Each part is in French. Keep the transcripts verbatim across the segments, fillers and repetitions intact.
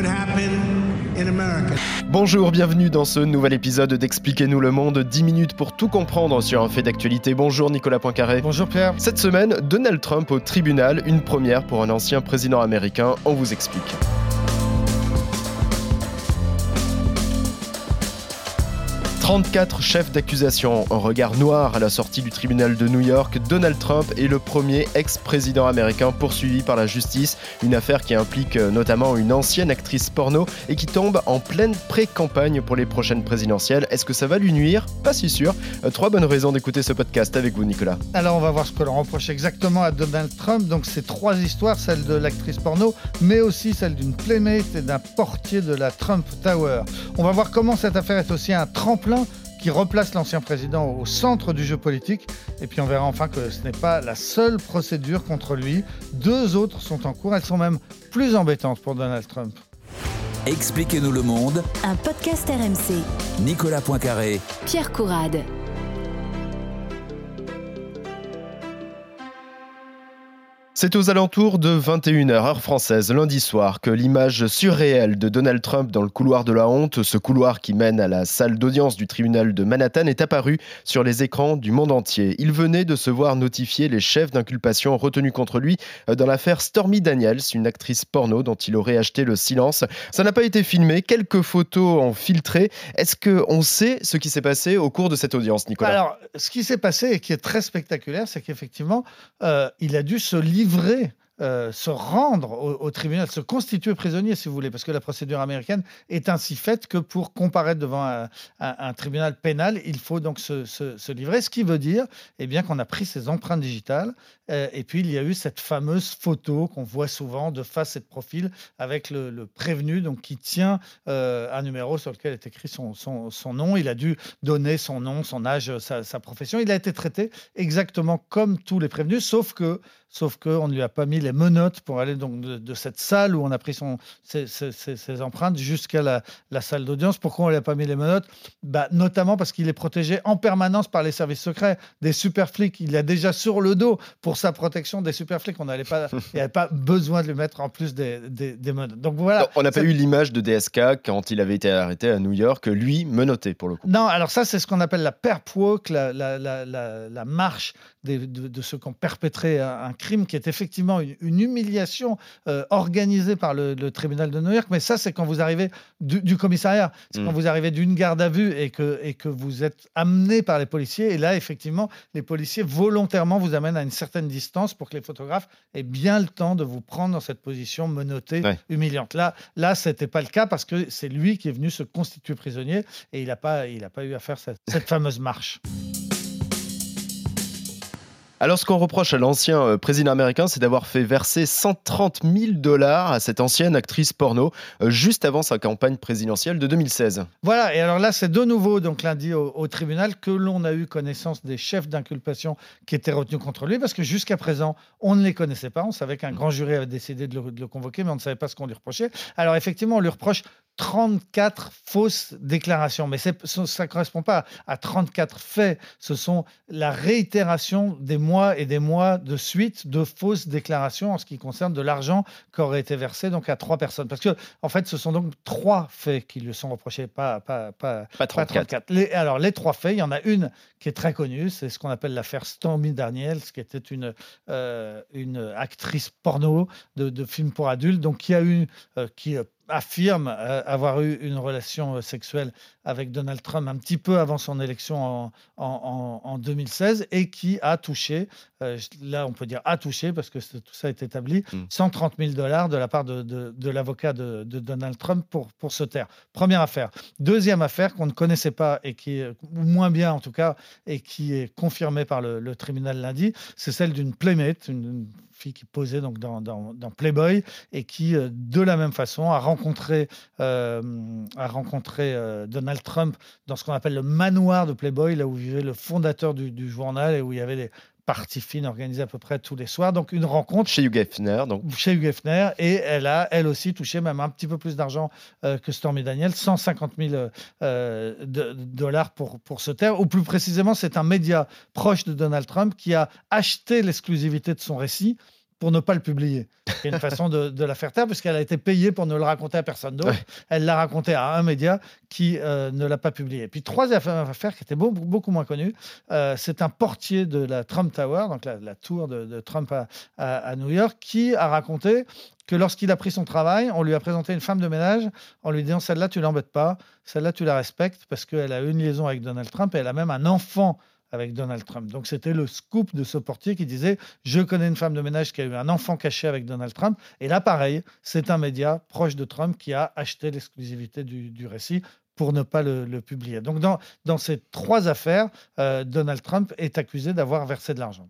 could happen in America. Bonjour, bienvenue dans ce nouvel épisode d'Expliquez-nous le monde, dix minutes pour tout comprendre sur un fait d'actualité. Bonjour Nicolas Poincaré. Bonjour Pierre. Cette semaine, Donald Trump au tribunal, une première pour un ancien président américain, on vous explique. trente-quatre chefs d'accusation, un regard noir à la sortie du tribunal de New York. Donald Trump est le premier ex-président américain poursuivi par la justice. Une affaire qui implique notamment une ancienne actrice porno et qui tombe en pleine pré-campagne pour les prochaines présidentielles. Est-ce que ça va lui nuire? Pas si sûr. Trois bonnes raisons d'écouter ce podcast avec vous, Nicolas. Alors on va voir ce que l'on reproche exactement à Donald Trump. Donc c'est trois histoires, celle de l'actrice porno, mais aussi celle d'une playmate et d'un portier de la Trump Tower. On va voir comment cette affaire est aussi un tremplin qui replace l'ancien président au centre du jeu politique. Et puis on verra enfin que ce n'est pas la seule procédure contre lui. Deux autres sont en cours, elles sont même plus embêtantes pour Donald Trump. Expliquez-nous le monde. Un podcast R M C. Nicolas Poincaré. Pierre Courade. C'est aux alentours de vingt et une heures heure française lundi soir que l'image surréelle de Donald Trump dans le couloir de la honte, ce couloir qui mène à la salle d'audience du tribunal de Manhattan, est apparue sur les écrans du monde entier. Il venait de se voir notifier les chefs d'inculpation retenus contre lui dans l'affaire Stormy Daniels, une actrice porno dont il aurait acheté le silence. Ça n'a pas été filmé, quelques photos ont filtré. Est-ce qu'on sait ce qui s'est passé au cours de cette audience, Nicolas? Alors, ce qui s'est passé et qui est très spectaculaire, c'est qu'effectivement, euh, il a dû se livrer vrai, euh, se rendre au, au tribunal, se constituer prisonnier, si vous voulez, parce que la procédure américaine est ainsi faite que pour comparaître devant un, un, un tribunal pénal, il faut donc se, se, se livrer, ce qui veut dire eh bien, qu'on a pris ses empreintes digitales, euh, et puis il y a eu cette fameuse photo qu'on voit souvent de face et de profil avec le, le prévenu donc, qui tient euh, un numéro sur lequel est écrit son, son, son nom. Il a dû donner son nom, son âge, sa, sa profession. Il a été traité exactement comme tous les prévenus, sauf que Sauf qu'on ne lui a pas mis les menottes pour aller donc de, de cette salle où on a pris son, ses, ses, ses, ses empreintes jusqu'à la, la salle d'audience. Pourquoi on ne lui a pas mis les menottes? Bah, notamment parce qu'il est protégé en permanence par les services secrets, des super flics. Il a déjà sur le dos pour sa protection des super flics. On n'avait pas, pas besoin de lui mettre en plus des, des, des menottes. Donc voilà. Non, on n'a pas eu l'image de D S K quand il avait été arrêté à New York, lui menotté pour le coup. Non, alors ça c'est ce qu'on appelle la perp walk, la, la, la, la, la marche des, de, de ceux qui ont perpétré un, un crime qui est effectivement une, une humiliation euh, organisée par le, le tribunal de New York. Mais ça, c'est quand vous arrivez du, du commissariat, c'est mmh. quand vous arrivez d'une garde à vue et que, et que vous êtes amené par les policiers. Et là, effectivement, les policiers volontairement vous amènent à une certaine distance pour que les photographes aient bien le temps de vous prendre dans cette position menottée, ouais. humiliante. Là, là ce n'était pas le cas parce que c'est lui qui est venu se constituer prisonnier et il n'a pas, il a pas eu à faire cette, cette fameuse marche. Alors ce qu'on reproche à l'ancien président américain, c'est d'avoir fait verser cent trente mille dollars à cette ancienne actrice porno juste avant sa campagne présidentielle de deux mille seize. Voilà, et alors là c'est de nouveau donc lundi au, au tribunal que l'on a eu connaissance des chefs d'inculpation qui étaient retenus contre lui, parce que jusqu'à présent on ne les connaissait pas, on savait qu'un grand jury avait décidé de le, de le convoquer, mais on ne savait pas ce qu'on lui reprochait. Alors effectivement on lui reproche trente-quatre fausses déclarations, mais c'est, ça ne correspond pas à trente-quatre faits, ce sont la réitération des mois et des mois de suite de fausses déclarations en ce qui concerne de l'argent qui aurait été versé donc à trois personnes. Parce que, en fait, ce sont donc trois faits qui lui sont reprochés, pas, pas, pas, pas trente-quatre. Pas trente-quatre. Les, alors, les trois faits, il y en a une qui est très connue, c'est ce qu'on appelle l'affaire Stormy Daniels, qui était une, euh, une actrice porno de, de films pour adultes, donc qui a eu... Euh, qui, affirme euh, avoir eu une relation euh, sexuelle avec Donald Trump un petit peu avant son élection en, en, en, en deux mille seize et qui a touché, euh, là on peut dire a touché parce que tout ça est établi, mmh. cent trente mille dollars de la part de, de, de l'avocat de, de Donald Trump pour, pour se taire. Première affaire. Deuxième affaire qu'on ne connaissait pas et qui est moins bien en tout cas et qui est confirmée par le, le tribunal lundi, c'est celle d'une playmate, une, une fille qui posait donc dans, dans, dans Playboy et qui euh, de la même façon a rencontré Rencontré, euh, a rencontré euh, Donald Trump dans ce qu'on appelle le manoir de Playboy, là où vivait le fondateur du, du journal et où il y avait des parties fines organisées à peu près tous les soirs. Donc une rencontre chez Hugh Hefner. Donc. Chez Hugh Hefner. Et elle a, elle aussi, touché même un petit peu plus d'argent euh, que Stormy Daniels, cent cinquante mille euh, de, dollars pour, pour se taire. Ou plus précisément, c'est un média proche de Donald Trump qui a acheté l'exclusivité de son récit pour ne pas le publier. C'est une façon de, de la faire taire, puisqu'elle a été payée pour ne le raconter à personne d'autre. Ouais. Elle l'a raconté à un média qui euh, ne l'a pas publié. Et puis, trois affaires qui étaient beaucoup, beaucoup moins connues. Euh, c'est un portier de la Trump Tower, donc la, la tour de, de Trump à, à, à New York, qui a raconté que lorsqu'il a pris son travail, on lui a présenté une femme de ménage en lui disant « Celle-là, tu l'embêtes pas. Celle-là, tu la respectes parce qu'elle a une liaison avec Donald Trump et elle a même un enfant avec Donald Trump. » Donc, c'était le scoop de ce portier qui disait « Je connais une femme de ménage qui a eu un enfant caché avec Donald Trump. » Et là, pareil, c'est un média proche de Trump qui a acheté l'exclusivité du, du récit pour ne pas le, le publier. Donc, dans, dans ces trois affaires, euh, Donald Trump est accusé d'avoir versé de l'argent.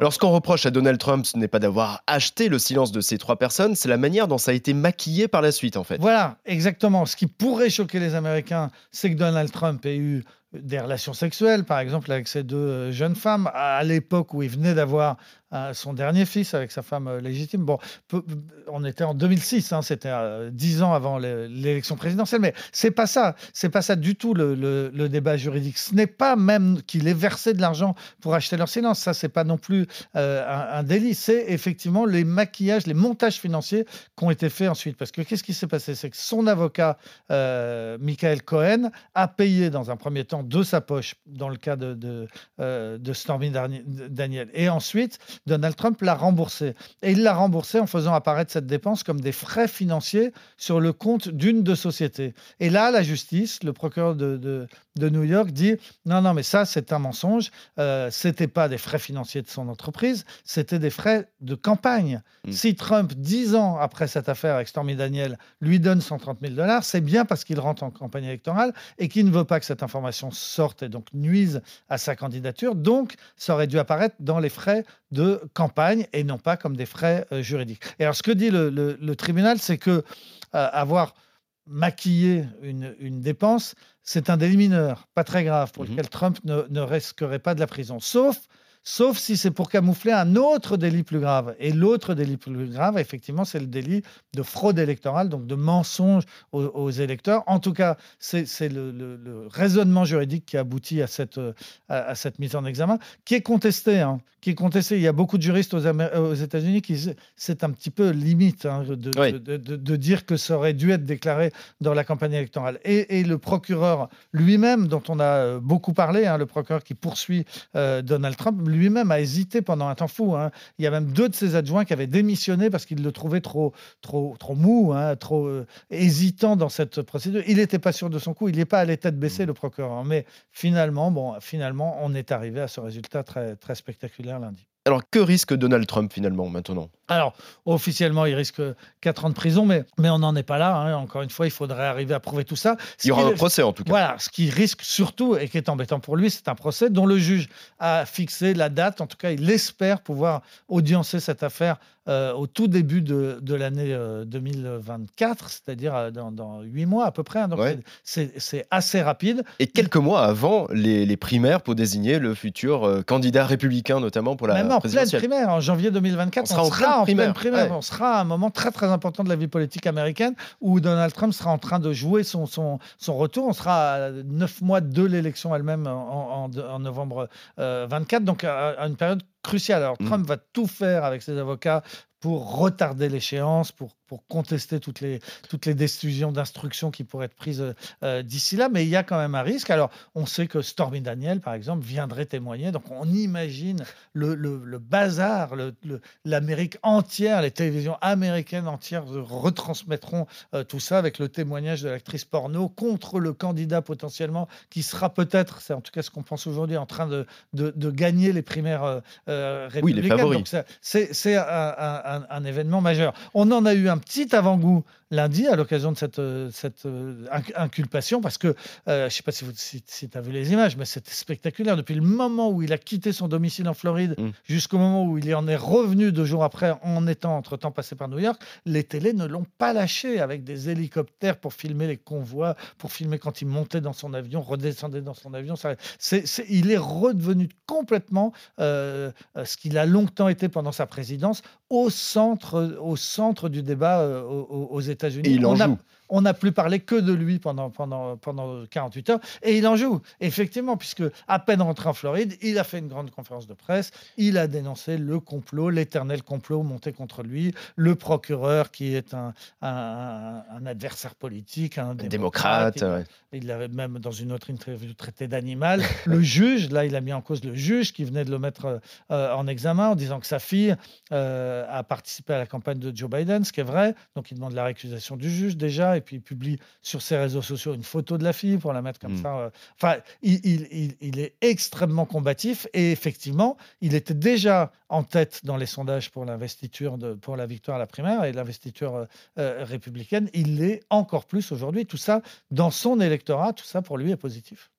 Alors, ce qu'on reproche à Donald Trump, ce n'est pas d'avoir acheté le silence de ces trois personnes, c'est la manière dont ça a été maquillé par la suite, en fait. Voilà, exactement. Ce qui pourrait choquer les Américains, c'est que Donald Trump ait eu des relations sexuelles, par exemple, avec ces deux jeunes femmes, à l'époque où il venait d'avoir euh, son dernier fils avec sa femme euh, légitime. Bon, peu, on était en deux mille six, hein, c'était dix euh, ans avant l'é- l'élection présidentielle, mais c'est pas ça, c'est pas ça du tout le, le, le débat juridique. Ce n'est pas même qu'il ait versé de l'argent pour acheter leur silence, ça c'est pas non plus euh, un, un délit, c'est effectivement les maquillages, les montages financiers qui ont été faits ensuite. Parce que qu'est-ce qui s'est passé? C'est que son avocat, euh, Michael Cohen, a payé dans un premier temps de sa poche, dans le cas de, de, euh, de Stormy Daniel. Et ensuite, Donald Trump l'a remboursé. Et il l'a remboursé en faisant apparaître cette dépense comme des frais financiers sur le compte d'une de sociétés. Et là, la justice, le procureur de, de, de New York dit « Non, non, mais ça, c'est un mensonge. Euh, c'était pas des frais financiers de son entreprise, c'était des frais de campagne. Mmh. Si Trump, dix ans après cette affaire avec Stormy Daniel, lui donne cent trente mille dollars, c'est bien parce qu'il rentre en campagne électorale et qu'il ne veut pas que cette information sortent et donc nuisent à sa candidature. Donc, ça aurait dû apparaître dans les frais de campagne et non pas comme des frais euh, juridiques. Et alors, ce que dit le, le, le tribunal, c'est que euh, avoir maquillé une, une dépense, c'est un délit mineur, pas très grave, pour mmh. lequel Trump ne, ne risquerait pas de la prison. Sauf... Sauf si c'est pour camoufler un autre délit plus grave. Et l'autre délit plus grave, effectivement, c'est le délit de fraude électorale, donc de mensonge aux, aux électeurs. En tout cas, c'est, c'est le, le, le raisonnement juridique qui aboutit à cette, à, à cette mise en examen, qui est contestée. Hein, qui est contestée. Il y a beaucoup de juristes aux, Amé- aux États-Unis qui disent c'est un petit peu limite hein, de, oui. de, de, de, de dire que ça aurait dû être déclaré dans la campagne électorale. Et, et le procureur lui-même, dont on a beaucoup parlé, hein, le procureur qui poursuit euh, Donald Trump, lui lui-même a hésité pendant un temps fou. Hein. Il y a même deux de ses adjoints qui avaient démissionné parce qu'ils le trouvaient trop, trop, trop mou, hein, trop euh, hésitant dans cette procédure. Il n'était pas sûr de son coup, il n'est pas allé tête baissée, le procureur. Mais finalement, bon, finalement, on est arrivé à ce résultat très, très spectaculaire lundi. Alors, que risque Donald Trump, finalement, maintenant ? Alors, officiellement, il risque quatre ans de prison, mais, mais on n'en est pas là. Hein. Encore une fois, il faudrait arriver à prouver tout ça. Ce il y aura un procès, en tout cas. Voilà, ce qui risque surtout, et qui est embêtant pour lui, c'est un procès dont le juge a fixé la date. En tout cas, il espère pouvoir audiencer cette affaire euh, au tout début de, de l'année euh, deux mille vingt-quatre, c'est-à-dire dans, dans huit mois à peu près. Hein. Donc, ouais. c'est, c'est, c'est assez rapide. Et quelques mois avant les, les primaires pour désigner le futur euh, candidat républicain, notamment pour la... Même en pleine primaire, en janvier deux mille vingt-quatre, on sera, on sera en, en pleine primaire. Ouais. On sera à un moment très très important de la vie politique américaine où Donald Trump sera en train de jouer son, son, son retour. On sera à neuf mois de l'élection elle-même en, en, en novembre euh, vingt-quatre, donc à, à une période cruciale. Alors Trump mmh. va tout faire avec ses avocats pour retarder l'échéance, pour, pour contester toutes les, toutes les décisions d'instruction qui pourraient être prises euh, d'ici là. Mais il y a quand même un risque. Alors, on sait que Stormy Daniel, par exemple, viendrait témoigner. Donc, on imagine le, le, le bazar, le, le, l'Amérique entière, les télévisions américaines entières retransmettront euh, tout ça avec le témoignage de l'actrice porno contre le candidat potentiellement qui sera peut-être, c'est en tout cas ce qu'on pense aujourd'hui, en train de, de, de gagner les primaires euh, euh, républicaines. Oui, les favoris. Donc, ça, c'est, c'est un, un Un, un événement majeur. On en a eu un petit avant-goût lundi à l'occasion de cette, cette inculpation parce que, euh, je ne sais pas si, si, si tu as vu les images, mais c'était spectaculaire. Depuis le moment où il a quitté son domicile en Floride mmh. jusqu'au moment où il en est revenu deux jours après, en étant entre-temps passé par New York, les télés ne l'ont pas lâché avec des hélicoptères pour filmer les convois, pour filmer quand il montait dans son avion, redescendait dans son avion. Ça, c'est, c'est, il est redevenu complètement euh, ce qu'il a longtemps été pendant sa présidence, au centre, au centre du débat euh, aux, aux États-Unis. Et il en on joue. A, on n'a plus parlé que de lui pendant, pendant, pendant quarante-huit heures, et il en joue, effectivement, puisque à peine rentré en Floride, il a fait une grande conférence de presse, il a dénoncé le complot, l'éternel complot monté contre lui, le procureur qui est un, un, un adversaire politique, un démocrate, démocrate il, ouais. il l'avait même dans une autre interview traité d'animal, le juge, là il a mis en cause le juge qui venait de le mettre euh, en examen en disant que sa fille euh, a participé à la campagne de Joe Biden, ce qui est vrai, donc il demande la récusation du juge déjà, et puis il publie sur ses réseaux sociaux une photo de la fille pour la mettre comme mmh. ça. Enfin, il, il, il, il est extrêmement combatif, et effectivement, il était déjà en tête dans les sondages pour l'investiture, de, pour la victoire à la primaire et l'investiture euh, républicaine. Il l'est encore plus aujourd'hui. Tout ça, dans son électorat, tout ça pour lui est positif.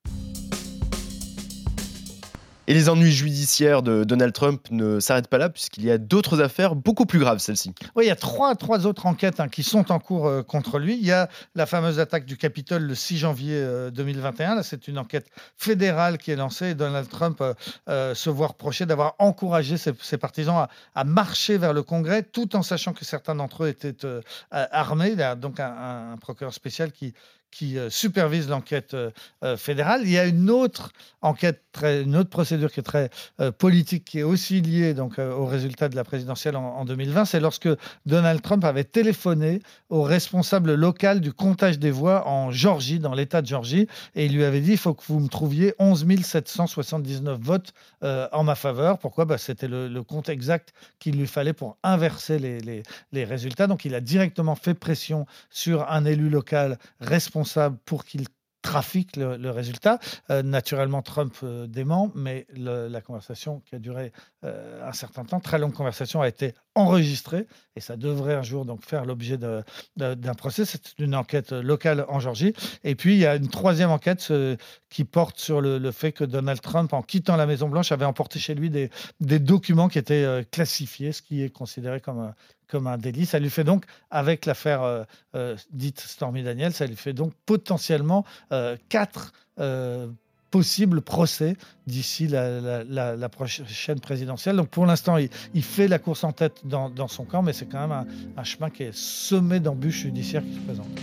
Et les ennuis judiciaires de Donald Trump ne s'arrêtent pas là, puisqu'il y a d'autres affaires beaucoup plus graves, celle-ci. Oui, il y a trois, trois autres enquêtes hein, qui sont en cours euh, contre lui. Il y a la fameuse attaque du Capitole le six janvier euh, deux mille vingt et un. Là, c'est une enquête fédérale qui est lancée. Et Donald Trump euh, euh, se voit reprocher d'avoir encouragé ses, ses partisans à, à marcher vers le Congrès, tout en sachant que certains d'entre eux étaient euh, armés. Il y a donc un, un procureur spécial qui... qui euh, supervise l'enquête euh, euh, fédérale. Il y a une autre enquête, très, une autre procédure qui est très euh, politique, qui est aussi liée donc, euh, au résultat de la présidentielle en, en deux mille vingt. C'est lorsque Donald Trump avait téléphoné au responsable local du comptage des voix en Géorgie, dans l'État de Géorgie, et il lui avait dit « il faut que vous me trouviez onze mille sept cent soixante-dix-neuf votes euh, en ma faveur ». Pourquoi ? Bah, c'était le, le compte exact qu'il lui fallait pour inverser les, les, les résultats. Donc il a directement fait pression sur un élu local responsable pour qu'il trafique le, le résultat. Euh, naturellement, Trump euh, dément, mais le, la conversation qui a duré euh, un certain temps, très longue conversation, a été enregistrée et ça devrait un jour donc faire l'objet de, de, d'un procès. C'est une enquête locale en Géorgie. Et puis, il y a une troisième enquête ce, qui porte sur le, le fait que Donald Trump, en quittant la Maison-Blanche, avait emporté chez lui des, des documents qui étaient euh, classifiés, ce qui est considéré comme... Euh, comme un délit. Ça lui fait donc, avec l'affaire euh, euh, dite Stormy Daniels, ça lui fait donc potentiellement euh, quatre euh, possibles procès d'ici la, la, la, la prochaine présidentielle. Donc pour l'instant, il, il fait la course en tête dans, dans son camp, mais c'est quand même un, un chemin qui est semé d'embûches judiciaires qui se présentent.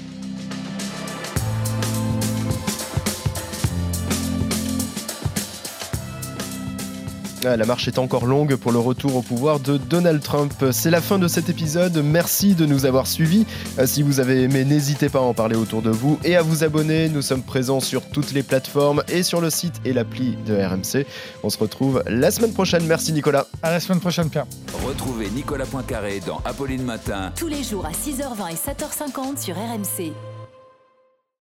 La marche est encore longue pour le retour au pouvoir de Donald Trump. C'est la fin de cet épisode. Merci de nous avoir suivis. Si vous avez aimé, n'hésitez pas à en parler autour de vous et à vous abonner. Nous sommes présents sur toutes les plateformes et sur le site et l'appli de R M C. On se retrouve la semaine prochaine. Merci Nicolas. À la semaine prochaine Pierre. Retrouvez Nicolas Poincaré dans Apolline Matin. Tous les jours à six heures vingt et sept heures cinquante sur R M C.